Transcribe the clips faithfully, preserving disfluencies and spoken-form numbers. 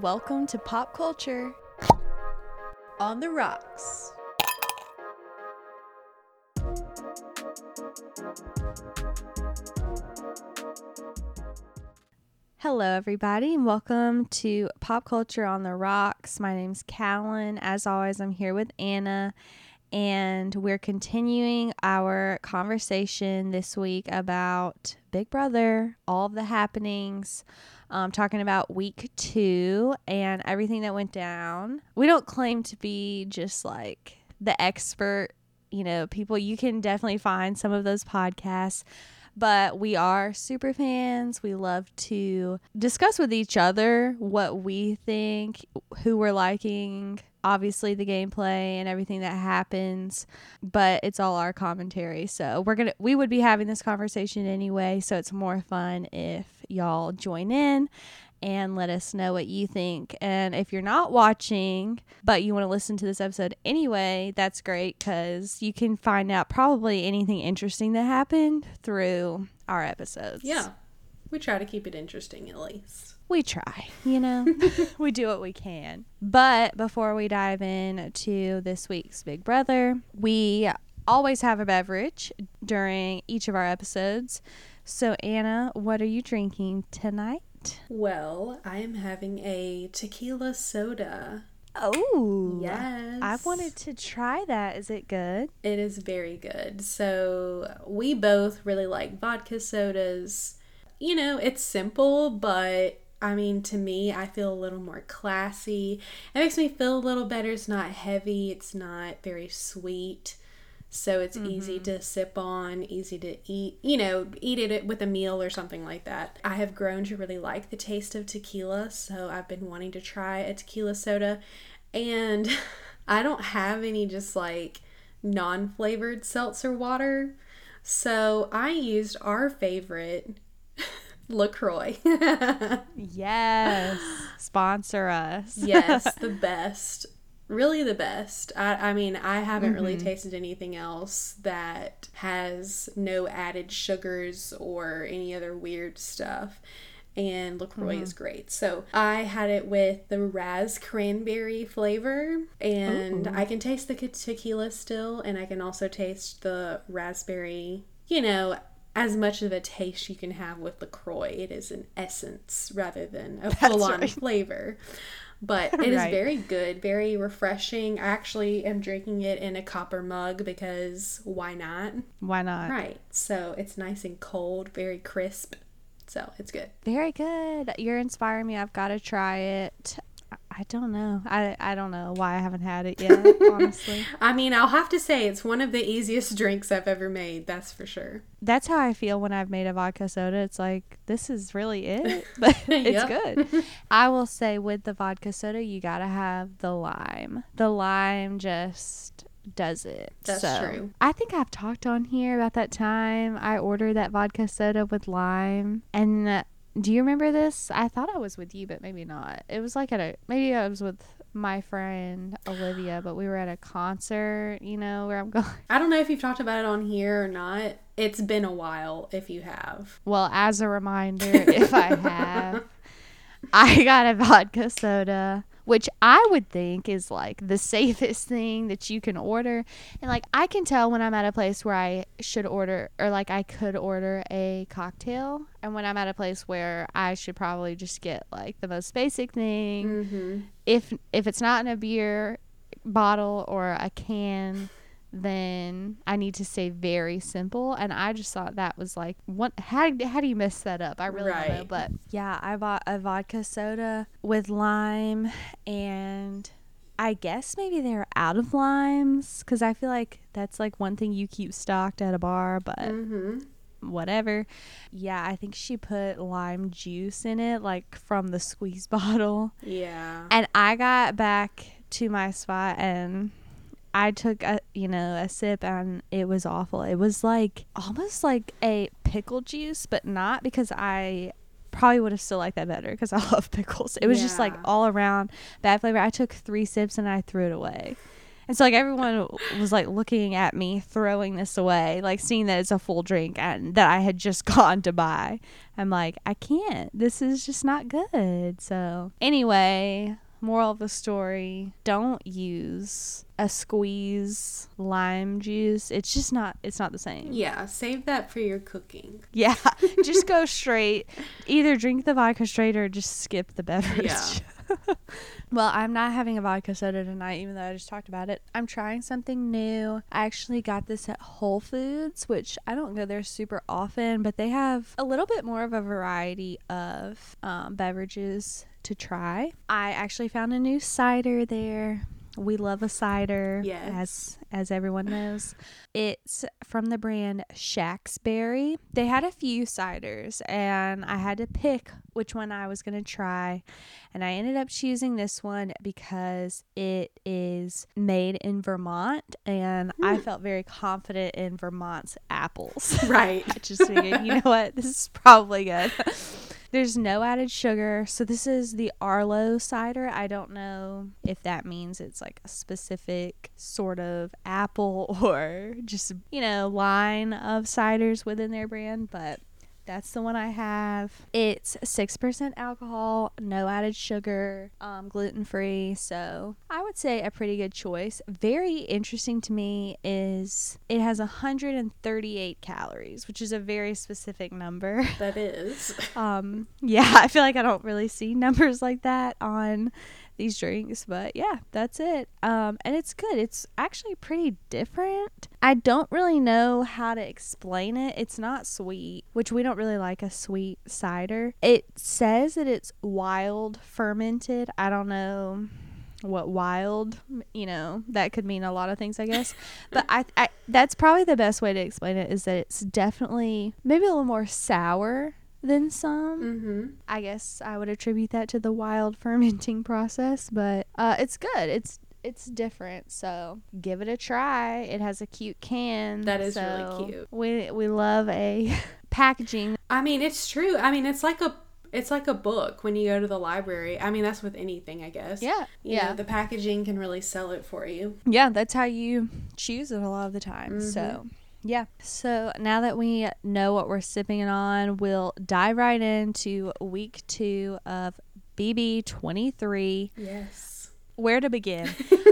Welcome to Pop Culture on the Rocks. Hello, everybody, and welcome to Pop Culture on the Rocks. My name's Callan. As always, I'm here with Anna, and we're continuing our conversation this week about Big Brother, all of the happenings, um, talking about week two and everything that went down. We don't claim to be just like the expert, you know, people. You can definitely find some of those podcasts, but we are super fans. We love to discuss with each other what we think, who we're liking, obviously the gameplay and everything that happens, but it's all our commentary. So we're gonna we would be having this conversation anyway, so it's more fun if y'all join in and let us know what you think. And if you're not watching but you want to listen to this episode anyway, that's great, because you can find out probably anything interesting that happened through our episodes. Yeah, we try to keep it interesting at least. We try, you know, we do what we can. But before we dive in to this week's Big Brother, we always have a beverage during each of our episodes. So, Anna, what are you drinking tonight? Well, I am having a tequila soda. Oh, yes. I wanted to try that. Is it good? It is very good. So we both really like vodka sodas. You know, it's simple, but I mean, to me, I feel a little more classy. It makes me feel a little better. It's not heavy. It's not very sweet. So it's mm-hmm. easy to sip on, easy to eat, you know, eat it with a meal or something like that. I have grown to really like the taste of tequila, so I've been wanting to try a tequila soda. And I don't have any just like non-flavored seltzer water. So I used our favorite, LaCroix. Yes, sponsor us. Yes, the best, really the best. I, I mean, I haven't mm-hmm. really tasted anything else that has no added sugars or any other weird stuff, and LaCroix mm-hmm. is great. So I had it with the Raz Cranberry flavor, and ooh. I can taste the tequila still, and I can also taste the raspberry, you know, as much of a taste you can have with LaCroix. It is an essence rather than a full-on right. flavor. But it right. is very good, very refreshing. I actually am drinking it in a copper mug because why not? Why not? Right. So it's nice and cold, very crisp. So it's good. Very good. You're inspiring me. I've got to try it. I don't know. I, I don't know why I haven't had it yet, honestly. I mean, I'll have to say it's one of the easiest drinks I've ever made. That's for sure. That's how I feel when I've made a vodka soda. It's like, this is really it, but it's good. I will say with the vodka soda, you got to have the lime. The lime just does it. That's so true. I think I've talked on here about that time I ordered that vodka soda with lime, and uh, do you remember this? I thought I was with you, but maybe not. It was like at a, maybe I was with my friend Olivia, but we were at a concert, you know, where I'm going. I don't know if you've talked about it on here or not. It's been a while if you have. Well, as a reminder, if I have, I got a vodka soda, which I would think is like the safest thing that you can order. And like, I can tell when I'm at a place where I should order, or like I could order a cocktail, and when I'm at a place where I should probably just get like the most basic thing. Mm-hmm. If if it's not in a beer bottle or a can, then I need to stay very simple. And I just thought that was like, what, how, how do you mess that up? I really right. don't know. But yeah, I bought a vodka soda with lime, and I guess maybe they're out of limes, because I feel like that's like one thing you keep stocked at a bar, but mm-hmm. whatever. Yeah, I think she put lime juice in it, like from the squeeze bottle. Yeah. And I got back to my spot and I took a, you know, a sip, and it was awful. It was like almost like a pickle juice, but not, because I probably would have still liked that better because I love pickles. It was yeah. just like all around bad flavor. I took three sips and I threw it away. And so like everyone was like looking at me throwing this away, like seeing that it's a full drink and that I had just gone to buy. I'm like, I can't. This is just not good. So anyway, moral of the story, don't use a squeeze lime juice. It's just not, it's not the same. Yeah, save that for your cooking. Yeah, just go straight. Either drink the vodka straight or just skip the beverage. Yeah. Well, I'm not having a vodka soda tonight, even though I just talked about it. I'm trying something new. I actually got this at Whole Foods, which I don't go there super often, but they have a little bit more of a variety of um, beverages to try. I actually found a new cider there. We love a cider, yes. as as everyone knows. It's from the brand Shaxberry. They had a few ciders, and I had to pick which one I was going to try. And I ended up choosing this one because it is made in Vermont, and mm. I felt very confident in Vermont's apples. Right. I just figured, you know what? This is probably good. There's no added sugar. So this is the Arlo cider. I don't know if that means it's like a specific sort of apple or just, you know, line of ciders within their brand. But that's the one I have. It's six percent alcohol, no added sugar, um, gluten-free. So I would say a pretty good choice. Very interesting to me is it has one hundred thirty-eight calories, which is a very specific number. That is. um, yeah, I feel like I don't really see numbers like that on these drinks, but yeah, that's it. Um, and it's good. It's actually pretty different. I don't really know how to explain it. It's not sweet, which we don't really like a sweet cider. It says that it's wild fermented. I don't know what wild, you know, that could mean a lot of things, I guess. But I, I that's probably the best way to explain it, is that it's definitely maybe a little more sour than some. Mm-hmm. I guess I would attribute that to the wild fermenting process, but uh, it's good. It's it's different, so give it a try. It has a cute can. That is so really cute. We we love a packaging. I mean, it's true. I mean, it's like a it's like a book when you go to the library. I mean, that's with anything, I guess. Yeah, you yeah. know, the packaging can really sell it for you. Yeah, that's how you choose it a lot of the time. Mm-hmm. So. Yeah. So now that we know what we're sipping it on, we'll dive right into week two of B B twenty-three. Yes. Where to begin?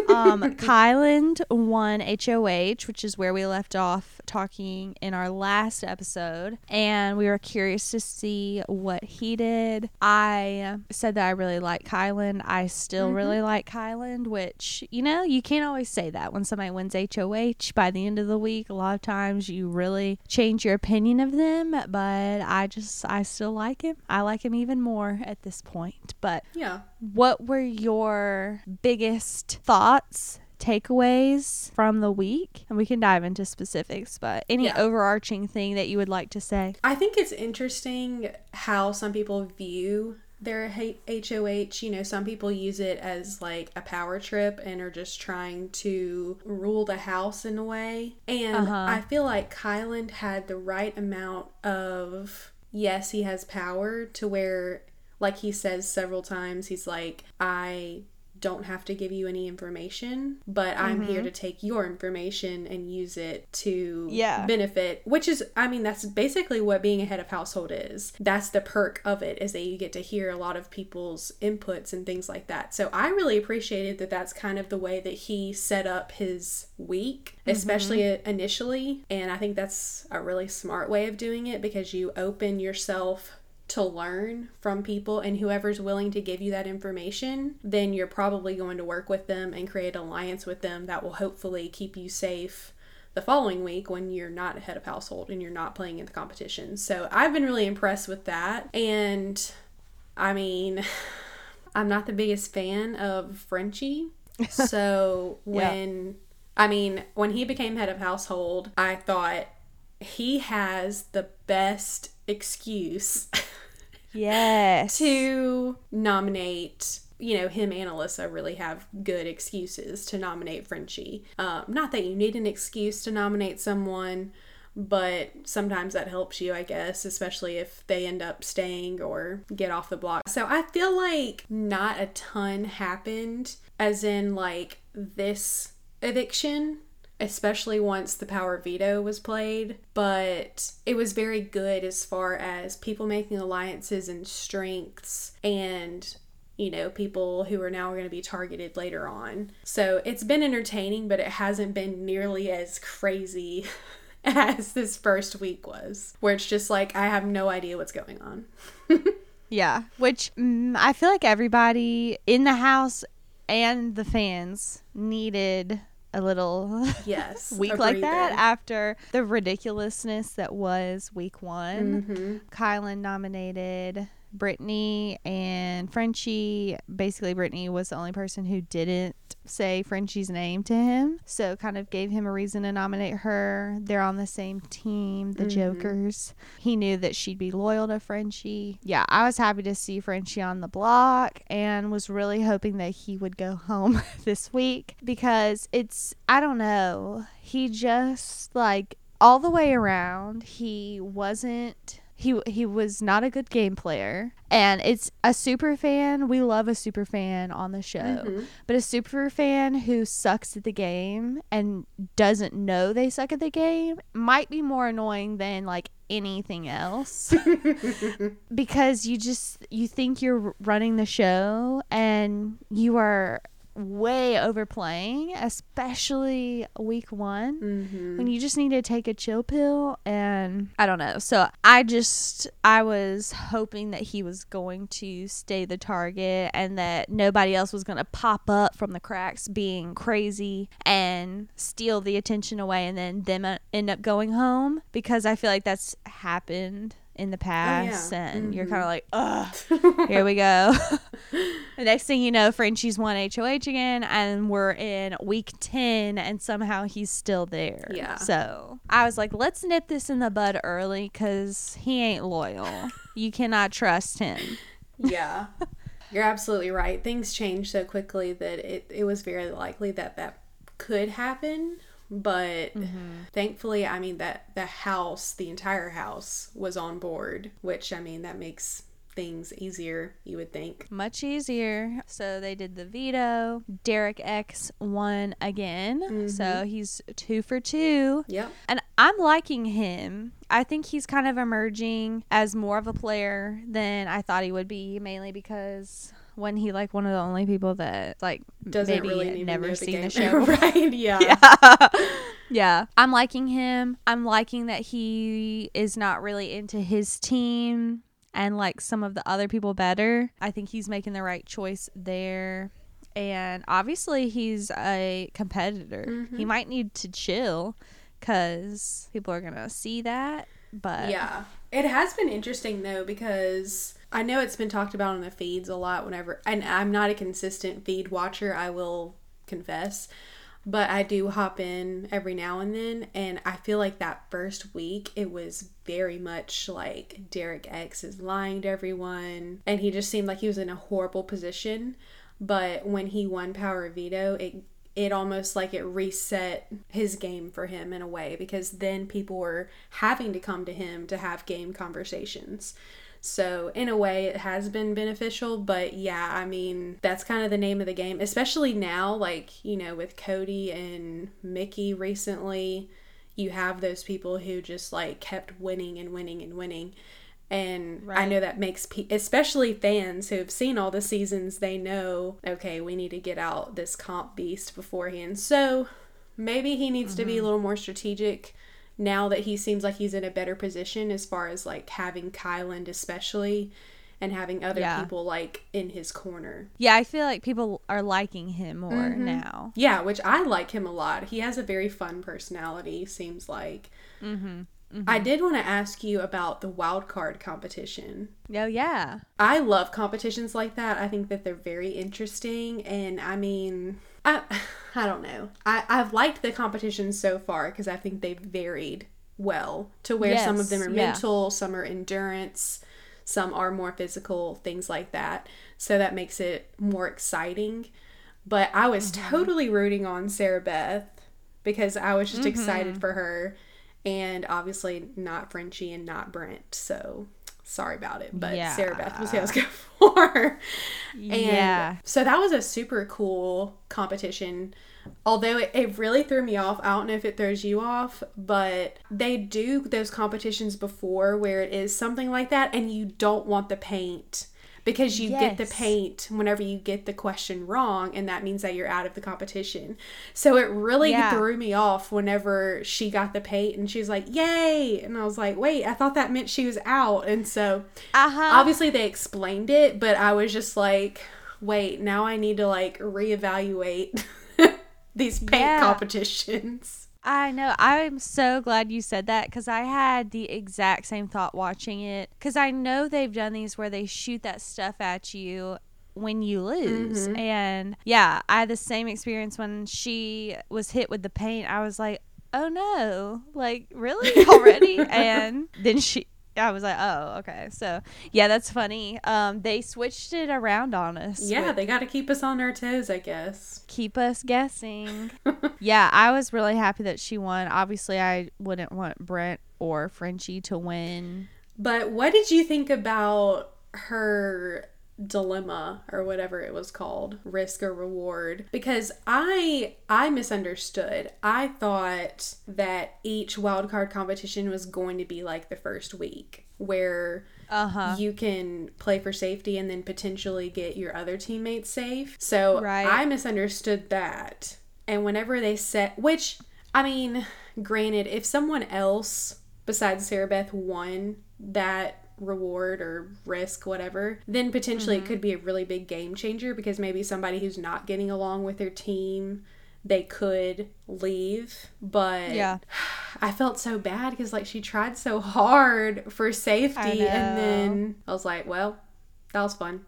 um, Kyland won H O H, which is where we left off talking in our last episode. And we were curious to see what he did. I said that I really like Kyland. I still mm-hmm. really like Kyland, which, you know, you can't always say that when somebody wins H O H. By the end of the week, a lot of times you really change your opinion of them. But I just, I still like him. I like him even more at this point. But yeah, what were your biggest thoughts, takeaways from the week? And we can dive into specifics, but any yeah. overarching thing that you would like to say? I think it's interesting how some people view their H O H. You know, some people use it as like a power trip and are just trying to rule the house in a way. And uh-huh. I feel like Kyland had the right amount of, yes, he has power to where, like he says several times, he's like, I don't have to give you any information, but I'm mm-hmm. here to take your information and use it to yeah. benefit, which is, I mean, that's basically what being a head of household is. That's the perk of it, is that you get to hear a lot of people's inputs and things like that. So I really appreciated that. That's kind of the way that he set up his week, mm-hmm. especially initially. And I think that's a really smart way of doing it, because you open yourself to learn from people, and whoever's willing to give you that information, then you're probably going to work with them and create an alliance with them that will hopefully keep you safe the following week when you're not head of household and you're not playing in the competition. So I've been really impressed with that. And I mean, I'm not the biggest fan of Frenchie. So when, yeah. I mean, when he became head of household, I thought he has the best excuse yes to nominate, you know, him and Alyssa really have good excuses to nominate Frenchie. Um, not that you need an excuse to nominate someone, but sometimes that helps you, I guess, especially if they end up staying or get off the block. So I feel like not a ton happened, as in like this eviction, especially once the power veto was played, but it was very good as far as people making alliances and strengths and, you know, people who are now going to be targeted later on. So it's been entertaining, but it hasn't been nearly as crazy as this first week was, where it's just like, I have no idea what's going on. Yeah, which mm, I feel like everybody in the house and the fans needed a little yes, week like that after the ridiculousness that was week one. Mm-hmm. Kyland nominated Brittany and Frenchie. Basically, Brittany was the only person who didn't say Frenchie's name to him, so kind of gave him a reason to nominate her. They're on the same team, the mm-hmm. Jokers. He knew that she'd be loyal to Frenchie. Yeah, I was happy to see Frenchie on the block and was really hoping that he would go home this week, because it's, I don't know, he just, like, all the way around, he wasn't He he was not a good game player. And it's a super fan. We love a super fan on the show. Mm-hmm. But a super fan who sucks at the game and doesn't know they suck at the game might be more annoying than, like, anything else. Because you just, you think you're running the show and you are way overplaying, especially week one, mm-hmm. when you just need to take a chill pill. And I don't know, so I just I was hoping that he was going to stay the target and that nobody else was going to pop up from the cracks being crazy and steal the attention away and then them end up going home, because I feel like that's happened in the past. Oh, yeah. And mm-hmm. you're kind of like, ugh, here we go. The next thing you know, Frenchie's won H O H again and we're in week ten and somehow he's still there. Yeah. So I was like, let's nip this in the bud early, because he ain't loyal. You cannot trust him. Yeah. You're absolutely right. Things change so quickly that it, it was very likely that that could happen. But mm-hmm. thankfully, I mean, that the house, the entire house was on board, which, I mean, that makes things easier, you would think. Much easier. So they did the veto. Derek X won again. Mm-hmm. So he's two for two. Yep. And I'm liking him. I think he's kind of emerging as more of a player than I thought he would be, mainly because when he, like, one of the only people that, like, doesn't maybe really never seen the, the show. Right, yeah. Yeah. Yeah. I'm liking him. I'm liking that he is not really into his team and, like, some of the other people better. I think he's making the right choice there. And obviously he's a competitor. Mm-hmm. He might need to chill, because people are going to see that. But yeah. It has been interesting, though, because I know it's been talked about on the feeds a lot whenever, and I'm not a consistent feed watcher, I will confess, but I do hop in every now and then, and I feel like that first week, it was very much like Derek X is lying to everyone, and he just seemed like he was in a horrible position, but when he won Power Veto, it It almost like it reset his game for him in a way, because then people were having to come to him to have game conversations. So in a way it has been beneficial, but yeah, I mean, that's kind of the name of the game, especially now, like, you know, with Cody and Mickey recently, you have those people who just, like, kept winning and winning and winning. And right. I know that makes, pe- especially fans who have seen all the seasons, they know, okay, we need to get out this comp beast beforehand. So maybe he needs mm-hmm. to be a little more strategic now that he seems like he's in a better position, as far as, like, having Kyland especially and having other yeah. people, like, in his corner. Yeah, I feel like people are liking him more mm-hmm. now. Yeah, which I like him a lot. He has a very fun personality, seems like. Mm-hmm. Mm-hmm. I did want to ask you about the wild card competition. Oh, yeah. I love competitions like that. I think that they're very interesting. And I mean, I I don't know. I, I've liked the competitions so far, because I think they've varied well to where yes, some of them are yeah. mental, some are endurance, some are more physical, things like that. So that makes it more exciting. But I was mm-hmm. totally rooting on Sarah Beth, because I was just mm-hmm. excited for her. And obviously not Frenchie and not Brent. So sorry about it, but yeah. Sarah Beth was who I was going for. And yeah. So that was a super cool competition. Although it, it really threw me off. I don't know if it throws you off, but they do those competitions before where it is something like that, and you don't want the paint because you yes. get the paint whenever you get the question wrong, and that means that you're out of the competition. So it really yeah. threw me off whenever she got the paint and she was like, yay, and I was like, wait, I thought that meant she was out. And so uh-huh. obviously they explained it, but I was just like, wait, now I need to like reevaluate these paint yeah. competitions. I know. I'm so glad you said that, because I had the exact same thought watching it. Because I know they've done these where they shoot that stuff at you when you lose. Mm-hmm. And yeah, I had the same experience when she was hit with the paint. I was like, oh no, like really already? And then she, I was like, oh, okay. So yeah, that's funny. Um, they switched it around on us. Yeah, with, they got to keep us on our toes, I guess. Keep us guessing. Yeah, I was really happy that she won. Obviously, I wouldn't want Brent or Frenchie to win. But what did you think about her dilemma, or whatever it was called, risk or reward? Because I I misunderstood. I thought that each wildcard competition was going to be like the first week where uh-huh. you can play for safety and then potentially get your other teammates safe. So right. I misunderstood that. And whenever they set, which, I mean, granted, if someone else besides Sarah Beth won that reward or risk, whatever, then potentially mm-hmm. it could be a really big game changer, because maybe somebody who's not getting along with their team, they could leave. But yeah, I felt so bad because like she tried so hard for safety, and then I was like, well, that was fun.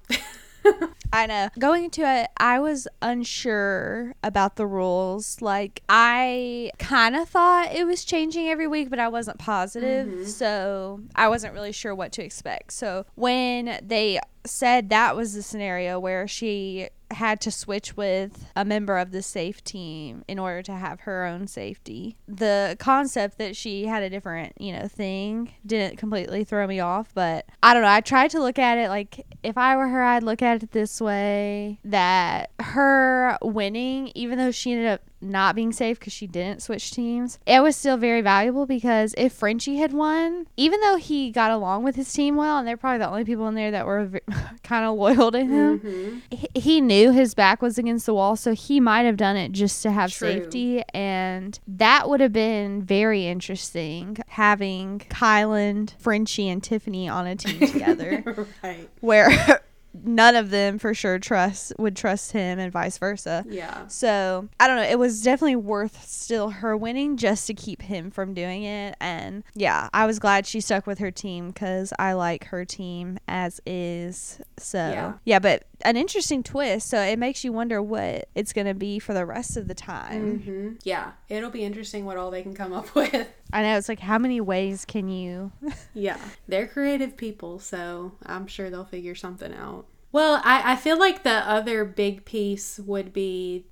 I know. Going into it, I was unsure about the rules. Like, I kind of thought it was changing every week, but I wasn't positive. Mm-hmm. So I wasn't really sure what to expect. So when they said that was the scenario where she had to switch with a member of the safe team in order to have her own safety, the concept that she had a different, you know, thing didn't completely throw me off. But I don't know, I tried to look at it like, if I were her, I'd look at it this way, that her winning, even though she ended up not being safe because she didn't switch teams, it was still very valuable. Because if Frenchie had won, even though he got along with his team well, and they're probably the only people in there that were v- kind of loyal to him, mm-hmm. he, he knew his back was against the wall, so he might have done it just to have True. safety. And that would have been very interesting, having Kyland, Frenchie, and Tiffany on a team together. Right. Where none of them for sure trust would trust him, and vice versa. Yeah. So I don't know, it was definitely worth still her winning just to keep him from doing it. And yeah, I was glad she stuck with her team, because I like her team as is. So yeah. yeah, but an interesting twist. So it makes you wonder what it's going to be for the rest of the time. Mm-hmm. Yeah, it'll be interesting what all they can come up with. I know, it's like, how many ways can you? Yeah, they're creative people, so I'm sure they'll figure something out. Well, I, I feel like the other big piece would be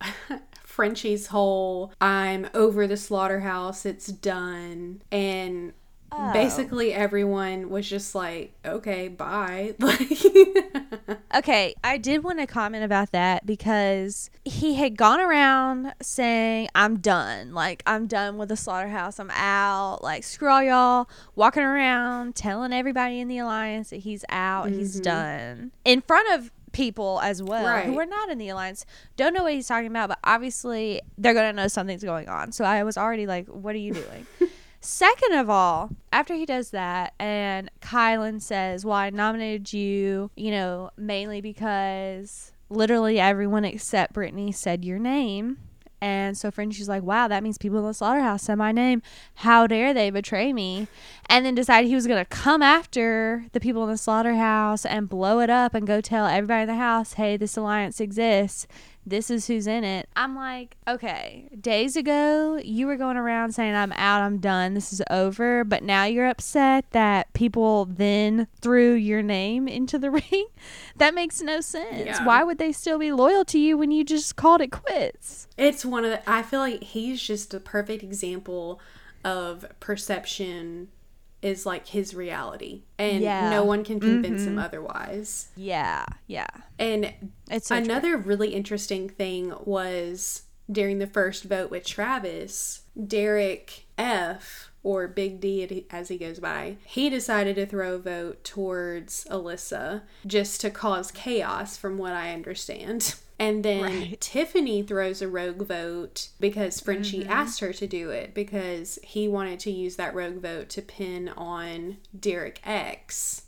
Frenchie's whole, I'm over the slaughterhouse, it's done. And oh. basically everyone was just like, okay, bye. Like, okay, I did want to comment about that, because he had gone around saying, I'm done. Like, I'm done with the slaughterhouse. I'm out. Like, screw all y'all. Walking around telling everybody in the alliance that he's out. Mm-hmm. He's done. In front of people as well, right. who are not in the alliance, don't know what he's talking about, but obviously they're going to know something's going on. So I was already like, what are you doing? Second of all, after he does that and Kylan says, well, I nominated you, you know, mainly because literally everyone except Brittany said your name. And so Frenchie's like, wow, that means people in the slaughterhouse said my name. How dare they betray me? And then decided he was going to come after the people in the slaughterhouse and blow it up and go tell everybody in the house, hey, this alliance exists. This is who's in it. I'm like, okay, days ago you were going around saying I'm out, I'm done, this is over, but now you're upset that people then threw your name into the ring? That makes no sense. Yeah. Why would they still be loyal to you when you just called it quits? It's one of the, I feel like he's just a perfect example of perception is like his reality, and yeah. no one can convince mm-hmm. him otherwise. Yeah, yeah. And it's so another true. really interesting thing was during the first vote with Travis, Derek F, or Big D as he goes by, he decided to throw a vote towards Alyssa just to cause chaos, from what I understand. And then right. Tiffany throws a rogue vote because Frenchie mm-hmm. asked her to do it, because he wanted to use that rogue vote to pin on Derek X,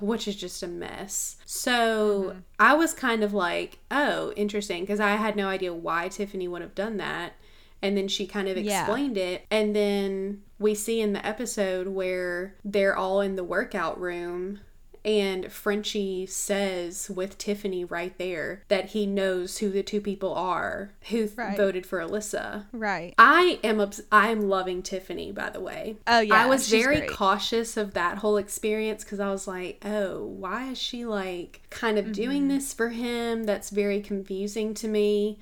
which is just a mess. So mm-hmm. I was kind of like, oh, interesting, because I had no idea why Tiffany would have done that. And then she kind of explained yeah. it. And then we see in the episode where they're all in the workout room, and Frenchie says with Tiffany right there that he knows who the two people are who right. voted for Alyssa. Right. I am obs- I am loving Tiffany, by the way. Oh, yeah. I was very great. cautious of that whole experience, because I was like, oh, why is she like kind of mm-hmm. doing this for him? That's very confusing to me.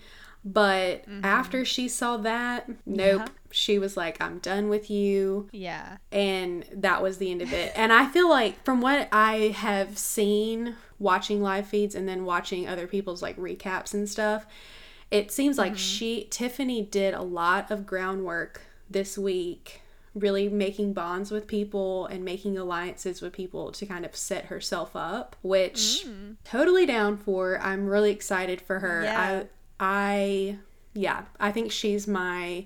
But mm-hmm. after she saw that, nope, yeah. she was like, I'm done with you. Yeah. And that was the end of it. And I feel like from what I have seen watching live feeds and then watching other people's like recaps and stuff, it seems like mm-hmm. she, Tiffany did a lot of groundwork this week, really making bonds with people and making alliances with people to kind of set herself up, which mm. totally down for. I'm really excited for her. Yeah. I, I, yeah, I think she's my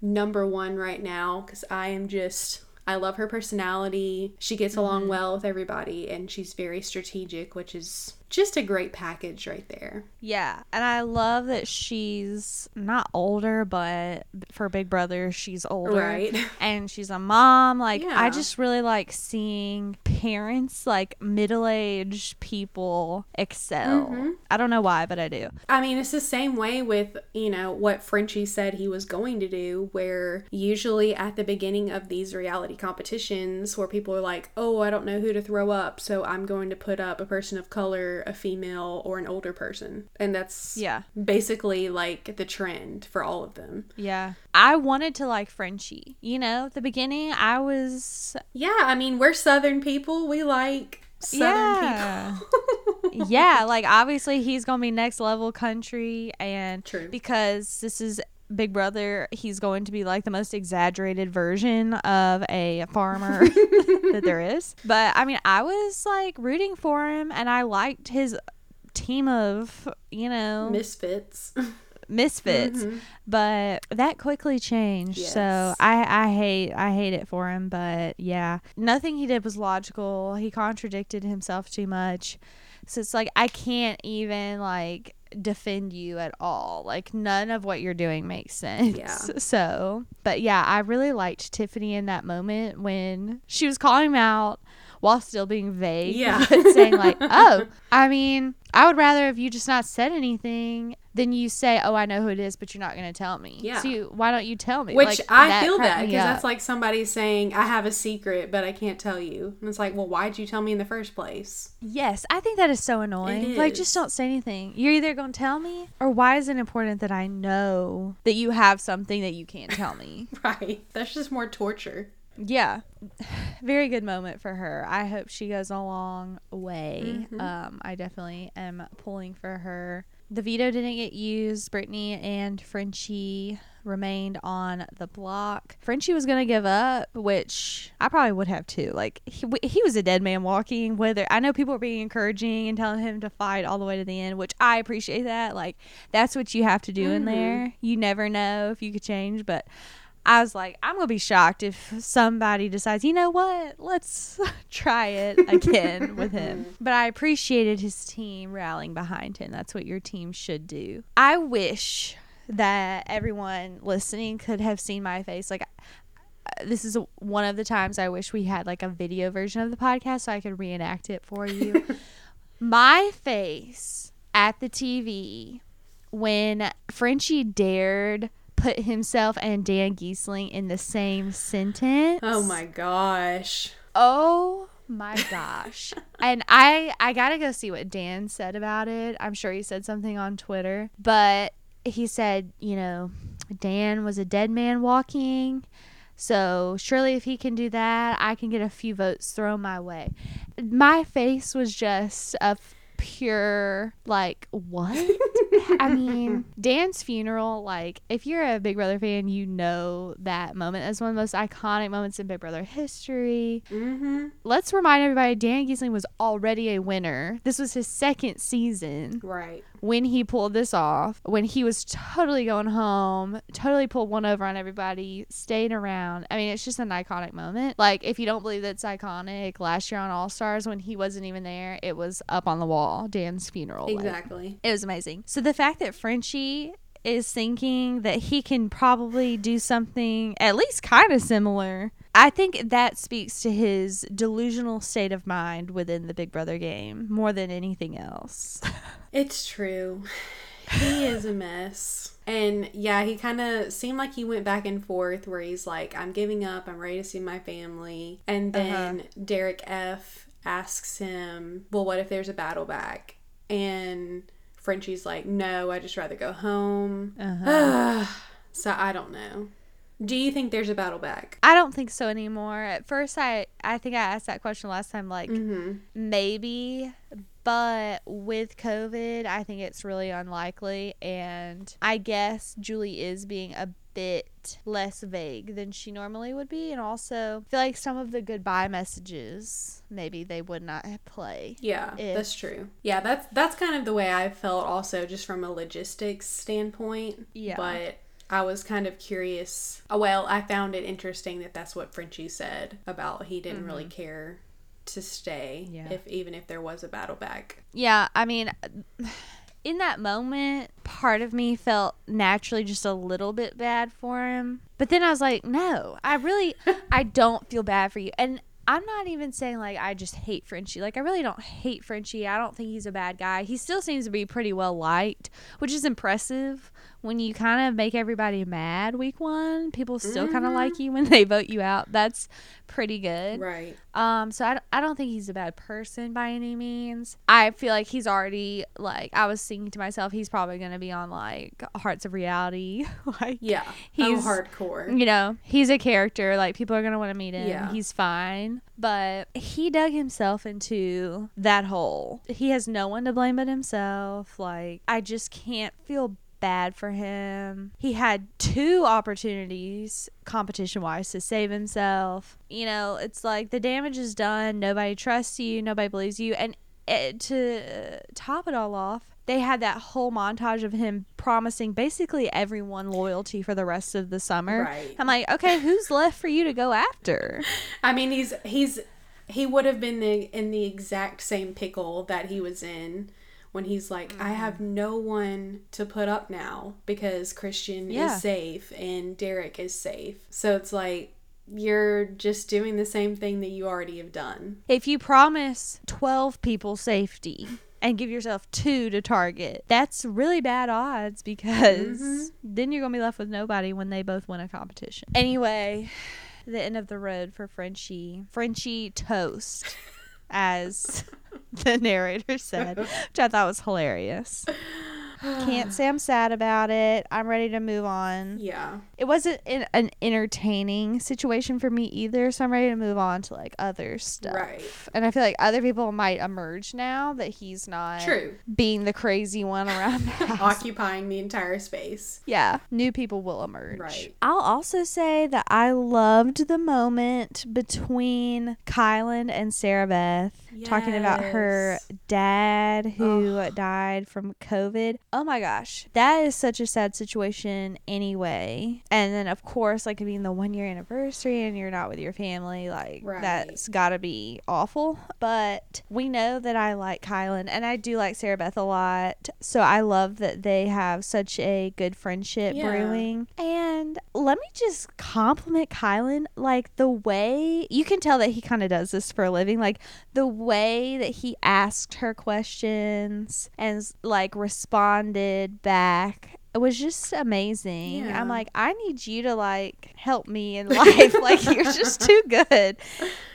number one right now, because I am just, I love her personality. She gets along mm-hmm. well with everybody, and she's very strategic, which is just a great package right there. Yeah, and I love that she's not older, but for Big Brother, she's older. Right. And she's a mom. Like, yeah. I just really like seeing parents, like middle-aged people, excel. Mm-hmm. I don't know why, but I do. I mean, it's the same way with, you know, what Frenchie said he was going to do, where usually at the beginning of these reality competitions where people are like, oh, I don't know who to throw up, so I'm going to put up a person of color, a female, or an older person. And that's yeah basically like the trend for all of them. Yeah. I wanted to like Frenchie, you know, at the beginning. I was yeah I mean, we're Southern people, we like Southern yeah. people. Yeah, like obviously he's gonna be next level country, and true, because this is Big Brother, he's going to be like the most exaggerated version of a farmer that there is. But I mean, I was like rooting for him, and I liked his team of, you know, misfits. Misfits. Mm-hmm. But that quickly changed. Yes. So I, I hate I hate it for him. But yeah, nothing he did was logical. He contradicted himself too much. So it's like, I can't even like defend you at all. Like, none of what you're doing makes sense. Yeah. So, but yeah, I really liked Tiffany in that moment when she was calling him out while still being vague. Yeah. But saying like, oh, I mean, I would rather if you just not said anything than you say, oh, I know who it is, but you're not going to tell me. Yeah. So you, why don't you tell me? Which, like, I that feel that, because that's like somebody saying, I have a secret, but I can't tell you. And it's like, well, why'd you tell me in the first place? Yes. I think that is so annoying. Is. Like, just don't say anything. You're either going to tell me, or why is it important that I know that you have something that you can't tell me? Right. That's just more torture. Yeah. Very good moment for her. I hope she goes a long way. Mm-hmm. Um, I definitely am pulling for her. The veto didn't get used. Brittany and Frenchie remained on the block. Frenchie was going to give up, which I probably would have too. Like, he, he was a dead man walking. Whether I know people are being encouraging and telling him to fight all the way to the end, which I appreciate that. Like, that's what you have to do mm-hmm. in there. You never know if you could change, but I was like, I'm going to be shocked if somebody decides, you know what, let's try it again with him. But I appreciated his team rallying behind him. That's what your team should do. I wish that everyone listening could have seen my face. Like, this is one of the times I wish we had like a video version of the podcast so I could reenact it for you. My face at the T V when Frenchie dared put himself and Dan Gheesling in the same sentence. Oh my gosh. Oh my gosh. And I I gotta go see what Dan said about it. I'm sure he said something on Twitter. But he said, you know, Dan was a dead man walking. So surely if he can do that, I can get a few votes thrown my way. My face was just a pure, like, what? I mean, Dan's funeral, like, if you're a Big Brother fan, you know that moment is one of the most iconic moments in Big Brother history. Mm-hmm. Let's remind everybody, Dan Gheesling was already a winner. This was his second season. Right. When he pulled this off, when he was totally going home, totally pulled one over on everybody, stayed around. I mean, it's just an iconic moment. Like, if you don't believe that's iconic, last year on All Stars, when he wasn't even there, it was up on the wall, Dan's funeral. Exactly. Like, it was amazing. So the fact that Frenchie is thinking that he can probably do something at least kind of similar, I think that speaks to his delusional state of mind within the Big Brother game more than anything else. It's true. He is a mess. And yeah, he kind of seemed like he went back and forth where he's like, I'm giving up. I'm ready to see my family. And then uh-huh. Derek F asks him, well, what if there's a battle back? And Frenchie's like, no, I'd just rather go home. Uh-huh. So I don't know. Do you think there's a battle back? I don't think so anymore. At first, I, I think I asked that question last time, like, mm-hmm. maybe, but with COVID, I think it's really unlikely, and I guess Julie is being a bit less vague than she normally would be, and also I feel like some of the goodbye messages, maybe they would not play. Yeah, if... that's true. Yeah, that's, that's kind of the way I felt also, just from a logistics standpoint. Yeah. But I was kind of curious. Well, I found it interesting that that's what Frenchie said about he didn't mm-hmm. really care to stay, yeah. if even if there was a battle back. Yeah, I mean, in that moment, part of me felt naturally just a little bit bad for him. But then I was like, no, I really, I don't feel bad for you. And I'm not even saying, like, I just hate Frenchie. Like, I really don't hate Frenchie. I don't think he's a bad guy. He still seems to be pretty well liked, which is impressive. When you kind of make everybody mad week one, people still mm-hmm. kind of like you when they vote you out. That's pretty good. Right. Um. So I, I don't think he's a bad person by any means. I feel like he's already, like, I was thinking to myself, he's probably going to be on, like, Hearts of Reality. Like, yeah. He's oh, hardcore. You know, he's a character. Like, people are going to want to meet him. Yeah. He's fine. But he dug himself into that hole. He has no one to blame but himself. Like, I just can't feel bad. Bad for him. He had two opportunities competition wise to save himself. You know, it's like the damage is done. Nobody trusts you. Nobody believes you. And it, to top it all off, they had that whole montage of him promising basically everyone loyalty for the rest of the summer. Right. I'm like, okay, who's left for you to go after? I mean, he's he's he would have been the, in the exact same pickle that he was in when he's like, mm-hmm. I have no one to put up now because Christian yeah. is safe and Derek is safe. So it's like, you're just doing the same thing that you already have done. If you promise twelve people safety and give yourself two to target, that's really bad odds because mm-hmm. then you're going to be left with nobody when they both win a competition. Anyway, the end of the road for Frenchie. Frenchie toast, as the narrator said, which I thought was hilarious. Can't say I'm sad about it. I'm ready to move on. Yeah. It wasn't in an entertaining situation for me either, so I'm ready to move on to, like, other stuff. Right. And I feel like other people might emerge now that he's not True. being the crazy one around the house. Occupying the entire space. Yeah. New people will emerge. Right. I'll also say that I loved the moment between Kyland and Sarah Beth. Yes. Talking about her dad who Ugh. died from COVID. Oh my gosh. That is such a sad situation anyway. And then, of course, like, being the one year anniversary and you're not with your family, like, right. that's gotta be awful. But we know that I like Kylan and I do like Sarah Beth a lot. So I love that they have such a good friendship yeah. brewing. And let me just compliment Kylan. Like, the way you can tell that he kind of does this for a living, like, the way way that he asked her questions and, like, responded back, it was just amazing. Yeah. I'm like, I need you to, like, help me in life. Like, you're just too good.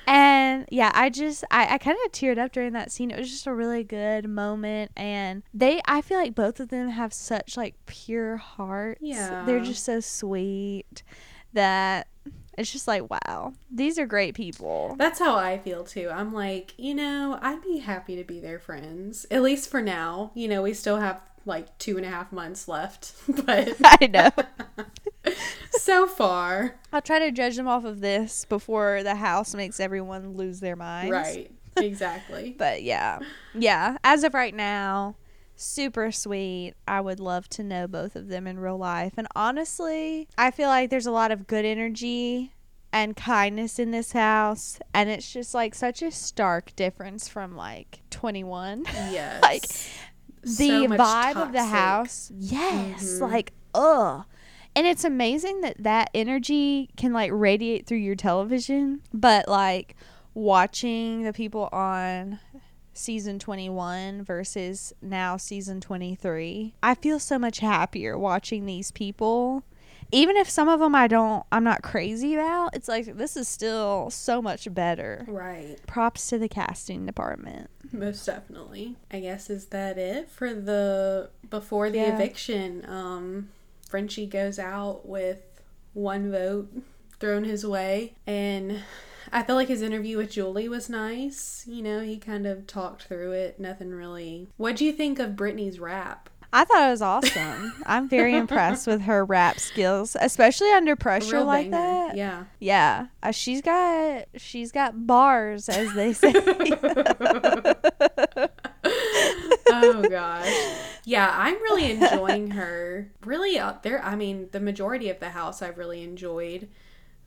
And yeah, I just, I, I kind of teared up during that scene. It was just a really good moment. And they, I feel like both of them have such, like, pure hearts. Yeah. They're just so sweet that It's just like, wow, these are great people. That's how I feel too. I'm like, you know, I'd be happy to be their friends, at least for now. You know, we still have like two and a half months left, but I know. So far, I'll try to judge them off of this before the house makes everyone lose their minds. Right, exactly. But yeah, yeah. As of right now, super sweet. I would love to know both of them in real life. And honestly, I feel like there's a lot of good energy and kindness in this house. And it's just like such a stark difference from like twenty-one. Yes. Like the so vibe toxic. Of the house. Yes. Mm-hmm. Like, ugh. And it's amazing that that energy can like radiate through your television. But like watching the people on season twenty-one versus now season twenty-three, I feel so much happier watching these people, even if some of them I don't I'm not crazy about. It's like, this is still so much better. Right. Props to the casting department. Most definitely. I guess is that it for the before the yeah. eviction. um Frenchie goes out with one vote thrown his way, and I felt like his interview with Julie was nice. You know, he kind of talked through it. Nothing really. What'd you think of Brittany's rap? I thought it was awesome. I'm very impressed with her rap skills, especially under pressure. Real like banger. That. Yeah. Yeah. Uh, she's got, she's got bars, as they say. Oh, gosh. Yeah, I'm really enjoying her. Really out there. I mean, the majority of the house I've really enjoyed.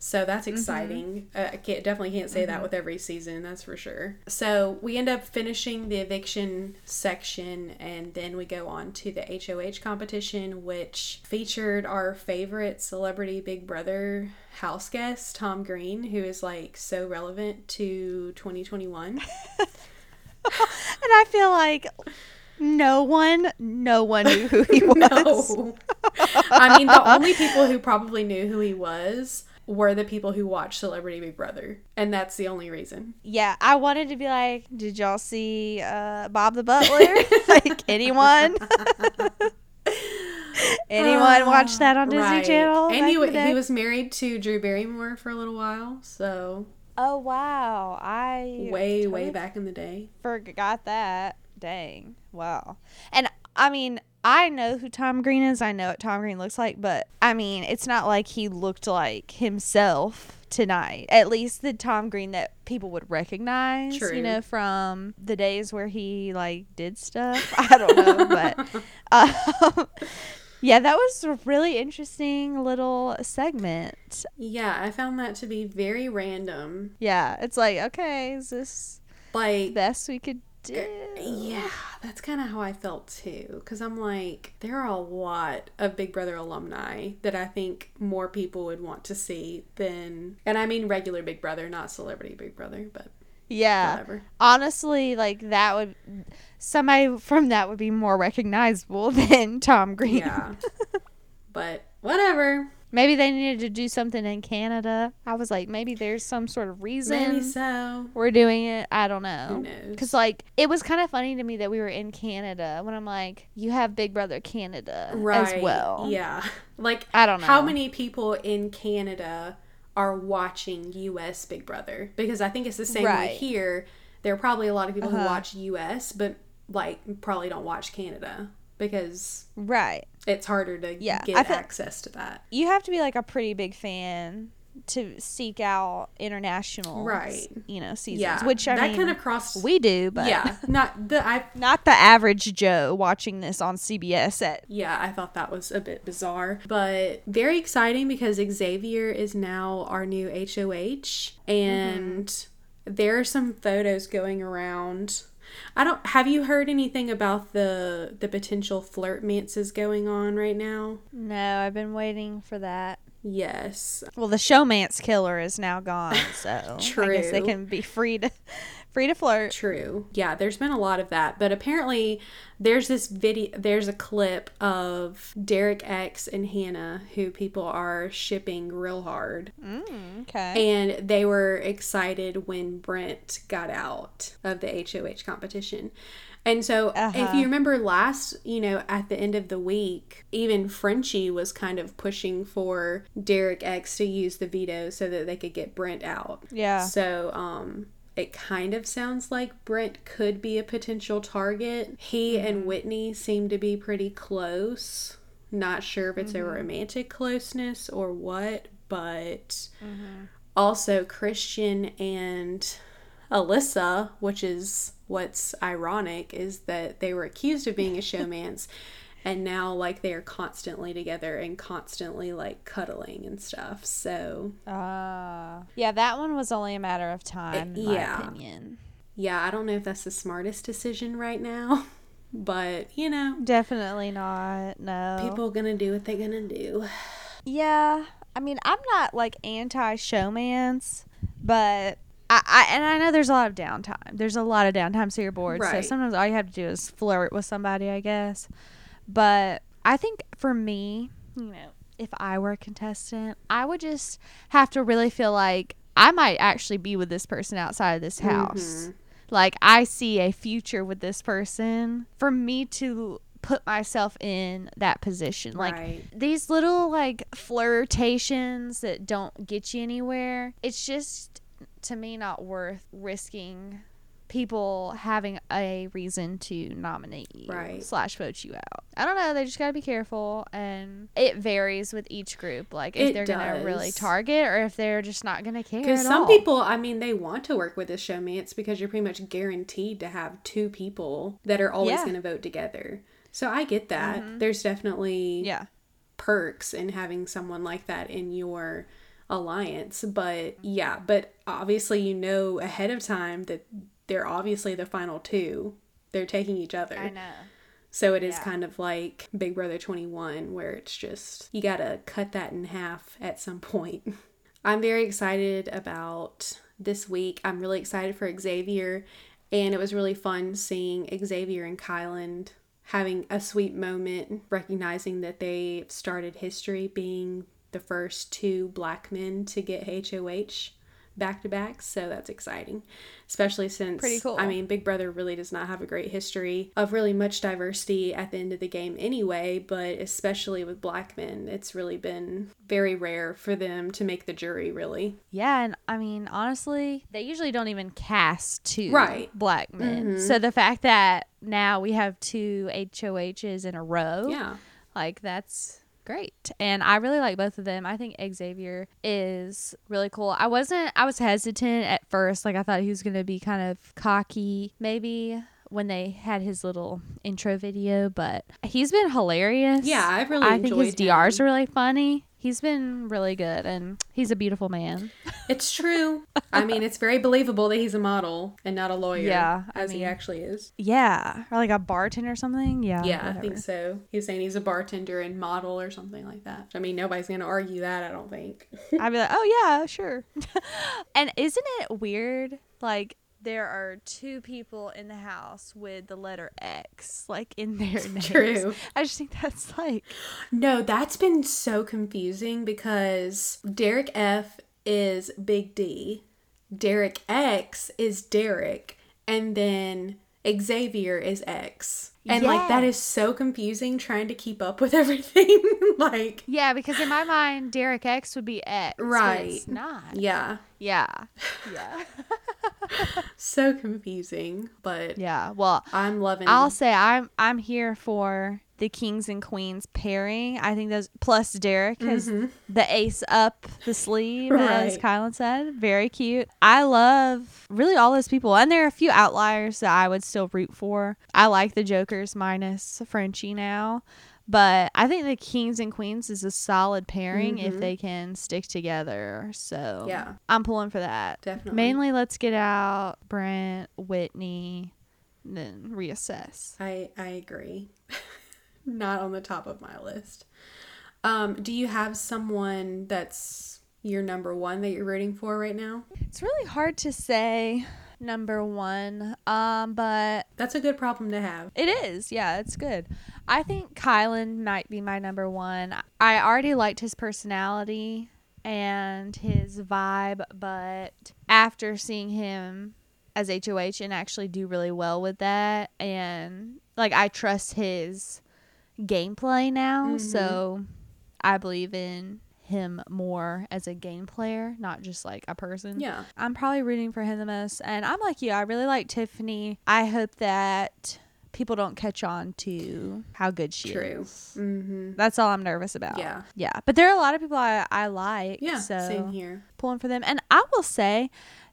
So that's exciting. Mm-hmm. Uh, I can't, definitely can't say mm-hmm. that with every season, that's for sure. So we end up finishing the eviction section, and then we go on to the H O H competition, which featured our favorite celebrity Big Brother house guest, Tom Green, who is like so relevant to twenty twenty-one. And I feel like no one, no one knew who he was. No. I mean, the only people who probably knew who he was were the people who watch Celebrity Big Brother, and that's the only reason. Yeah, I wanted to be like, did y'all see uh, Bob the Butler? Like, anyone? Anyone uh, watch that on Disney right. Channel? And he, he was married to Drew Barrymore for a little while, so. Oh, wow. I Way, totally way back in the day. Forgot that. Dang. Wow. And, I mean, I know who Tom Green is. I know what Tom Green looks like, but I mean, it's not like he looked like himself tonight. At least the Tom Green that people would recognize, True. You know, from the days where he like did stuff. I don't know, but um, yeah, that was a really interesting little segment. Yeah, I found that to be very random. Yeah, it's like, okay, is this like the best we could? Do. Yeah, that's kind of how I felt too, because I'm like, there are a lot of Big Brother alumni that I think more people would want to see than, and I mean regular Big Brother, not Celebrity Big Brother, but yeah, whatever. Honestly, like that would, somebody from that would be more recognizable than Tom Green. Yeah, but whatever. Maybe they needed to do something in Canada. I was like, maybe there's some sort of reason maybe so. We're doing it. I don't know. Who knows? Because, like, it was kind of funny to me that we were in Canada when I'm like, you have Big Brother Canada right. as well. Yeah. Like, I don't know. How many people in Canada are watching U S Big Brother? Because I think it's the same right. way here. There are probably a lot of people uh-huh. who watch U S, but, like, probably don't watch Canada. Because right. it's harder to yeah, get access to that. You have to be like a pretty big fan to seek out international, right? You know, seasons, yeah. which I that mean, kind of crossed. We do, but yeah, not the I not the average Joe watching this on C B S at. Yeah, I thought that was a bit bizarre, but very exciting because Xavier is now our new H O H, and mm-hmm. there are some photos going around. I don't. Have you heard anything about the the potential flirtmances going on right now? No, I've been waiting for that. Yes. Well, the showmance killer is now gone, so True. I guess they can be free to free to flirt. True. Yeah, there's been a lot of that, but apparently there's this video. There's a clip of Derek X and Hannah, who people are shipping real hard. Mm, okay. And they were excited when Brent got out of the H O H competition. And so uh-huh. if you remember last, you know, at the end of the week, even Frenchie was kind of pushing for Derek X to use the veto so that they could get Brent out. Yeah. So, um... it kind of sounds like Brent could be a potential target. He mm-hmm. and Whitney seem to be pretty close. Not sure if it's mm-hmm. a romantic closeness or what, but mm-hmm. also Christian and Alyssa, which is what's ironic, is that they were accused of being a showmance, and now, like, they are constantly together and constantly, like, cuddling and stuff, so. Uh, yeah, that one was only a matter of time, it, in my yeah. opinion. Yeah, I don't know if that's the smartest decision right now, but, you know. Definitely not, no. People gonna do what they're gonna do. Yeah, I mean, I'm not, like, anti-showmance, but... I, I, and I know there's a lot of downtime. There's a lot of downtime, so you're bored. Right. So sometimes all you have to do is flirt with somebody, I guess. But I think for me, you know, if I were a contestant, I would just have to really feel like I might actually be with this person outside of this house. Mm-hmm. Like, I see a future with this person for me to put myself in that position. Like, right. these little, like, flirtations that don't get you anywhere, it's just, to me, not worth risking people having a reason to nominate you right. slash vote you out. I don't know. They just got to be careful. And it varies with each group. Like, if it they're going to really target or if they're just not going to care at all. Because some people, I mean, they want to work with a showmance because you're pretty much guaranteed to have two people that are always yeah. going to vote together. So I get that. Mm-hmm. There's definitely yeah. perks in having someone like that in your alliance. But yeah, but obviously you know ahead of time that they're obviously the final two. They're taking each other. I know. So it yeah. is kind of like Big Brother twenty-one, where it's just, you gotta cut that in half at some point. I'm very excited about this week. I'm really excited for Xavier, and it was really fun seeing Xavier and Kyland having a sweet moment, recognizing that they started history being the first two black men to get H O H back to back, so that's exciting, especially since pretty cool. I mean, Big Brother really does not have a great history of really much diversity at the end of the game anyway, but especially with black men, it's really been very rare for them to make the jury, really. Yeah, and I mean, honestly, they usually don't even cast two right. black men. Mm-hmm. So the fact that now we have two H O H's in a row, yeah, like, that's great. And I really like both of them. I think Xavier is really cool. I wasn't, I was hesitant at first. Like, I thought he was going to be kind of cocky, maybe, when they had his little intro video, but he's been hilarious. Yeah, I've really I enjoyed I think his him. D Rs are really funny. He's been really good, and he's a beautiful man. It's true. I mean, it's very believable that he's a model and not a lawyer, yeah, as I mean, he actually is. Yeah. Or like a bartender or something. Yeah. Yeah, whatever. I think so. He was saying he's a bartender and model or something like that. I mean, nobody's going to argue that, I don't think. I'd be like, oh, yeah, sure. And isn't it weird, like, there are two people in the house with the letter X, like, in their names. True. I just think that's like... No, that's been so confusing because Derek F is Big D, Derek X is Derek, and then Xavier is X. And, yes. like, that is so confusing trying to keep up with everything. Like... Yeah, because in my mind, Derek X would be X. Right. But it's not. Yeah. Yeah. Yeah. So confusing, but yeah. Well, I'm loving. I'll say I'm I'm here for the Kings and Queens pairing. I think those plus Derek has mm-hmm. the ace up the sleeve, right. as Kylan said. Very cute. I love really all those people, and there are a few outliers that I would still root for. I like the Jokers minus Frenchie now. But I think the Kings and Queens is a solid pairing mm-hmm. if they can stick together. So yeah. I'm pulling for that. Definitely. Mainly, let's get out Brent, Whitney, and then reassess. I, I agree. Not on the top of my list. Um, do you have someone that's your number one that you're rooting for right now? It's really hard to say number one, um but that's a good problem to have. It is. Yeah, it's good. I think Kylan might be my number one. I already liked his personality and his vibe, but after seeing him as H O H and actually do really well with that. And like, I trust his gameplay now. Mm-hmm. So I believe in him more as a game player, not just like a person. Yeah. I'm probably rooting for him the most. And I'm like you, I really like Tiffany. I hope that people don't catch on to how good she True. is. Mm-hmm. That's all I'm nervous about. Yeah. Yeah. But there are a lot of people I, I like. Yeah. So same here. Pulling for them. And I will say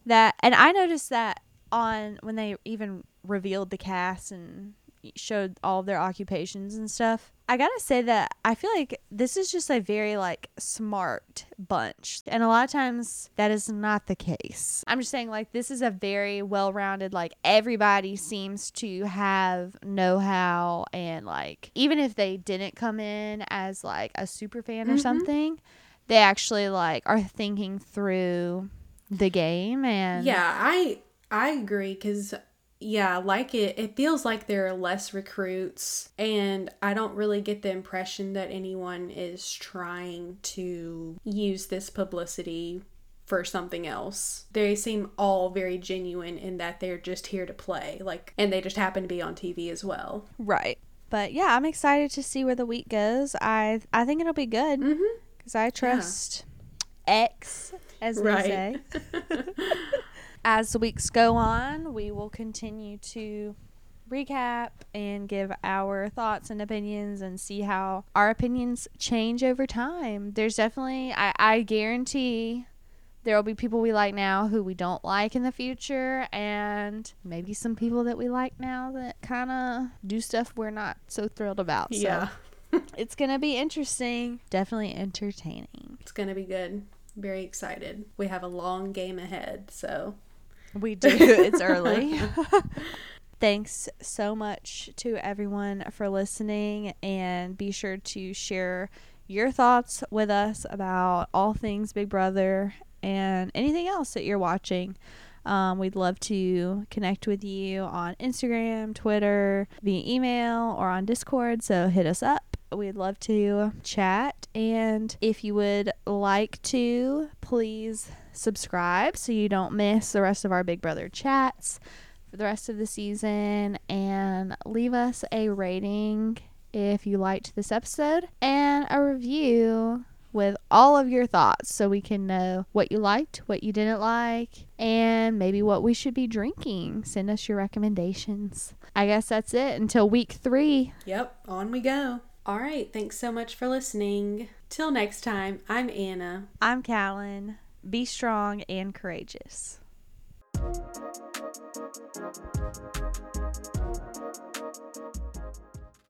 that, and I noticed that on when they even revealed the cast and showed all of their occupations and stuff, I gotta say that I feel like this is just a very like smart bunch, and a lot of times that is not the case. I'm just saying, like, this is a very well-rounded, like, everybody seems to have know-how, and like even if they didn't come in as like a super fan mm-hmm. or something, they actually like are thinking through the game. And yeah, I I agree, because yeah, like it, it feels like there are less recruits, and I don't really get the impression that anyone is trying to use this publicity for something else. They seem all very genuine in that they're just here to play, like, and they just happen to be on T V as well. Right. But yeah, I'm excited to see where the week goes. I I think it'll be good, because mm-hmm. I trust yeah. X, as they right. say. As the weeks go on, we will continue to recap and give our thoughts and opinions and see how our opinions change over time. There's definitely, I, I guarantee there will be people we like now who we don't like in the future, and maybe some people that we like now that kind of do stuff we're not so thrilled about. So yeah. It's going to be interesting. Definitely entertaining. It's going to be good. Very excited. We have a long game ahead, so... We do. It's early. Thanks so much to everyone for listening, and be sure to share your thoughts with us about all things Big Brother and anything else that you're watching. Um, we'd love to connect with you on Instagram, Twitter, via email, or on Discord, so hit us up. We'd love to chat, and if you would like to, please subscribe so you don't miss the rest of our Big Brother chats for the rest of the season, and leave us a rating if you liked this episode, and a review with all of your thoughts so we can know what you liked, what you didn't like, and maybe what we should be drinking. Send us your recommendations. I guess that's it until week three. Yep, on we go. All right, thanks so much for listening. Till next time, I'm Anna. I'm Callan. Be strong and courageous.